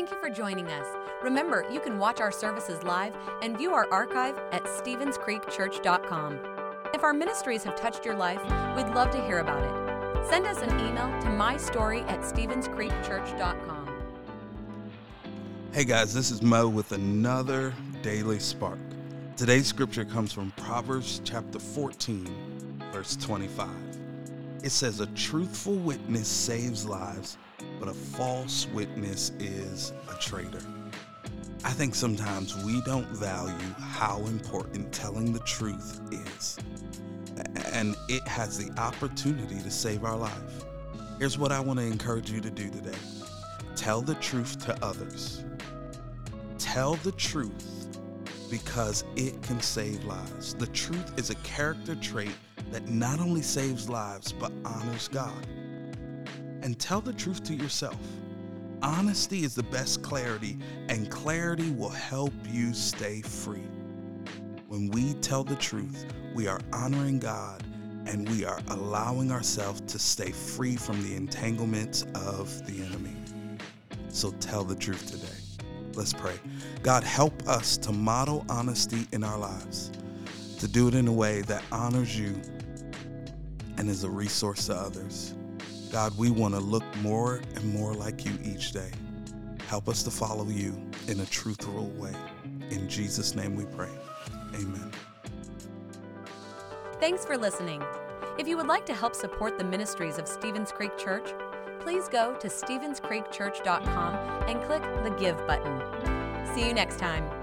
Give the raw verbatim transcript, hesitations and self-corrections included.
Thank you for joining us. Remember, you can watch our services live and view our archive at Stevens Creek Church dot com. If our ministries have touched your life, we'd love to hear about it. Send us an email to my story at Stevens Creek Church dot com. Hey guys, this is Mo with another Daily Spark. Today's scripture comes from Proverbs chapter fourteen, verse twenty-five. It says, "A truthful witness saves lives, but a false witness is a traitor." I think sometimes we don't value how important telling the truth is, and it has the opportunity to save our life. Here's what I want to encourage you to do today. Tell the truth to others. Tell the truth because it can save lives. The truth is a character trait that not only saves lives, but honors God. And tell the truth to yourself. Honesty is the best clarity, and clarity will help you stay free. When we tell the truth, we are honoring God, and we are allowing ourselves to stay free from the entanglements of the enemy. So tell the truth today. Let's pray. God, help us to model honesty in our lives, to do it in a way that honors you and is a resource to others. God, we want to look more and more like you each day. Help us to follow you in a truthful way. In Jesus' name we pray. Amen. Thanks for listening. If you would like to help support the ministries of Stevens Creek Church, please go to Stevens Creek Church dot com and click the Give button. See you next time.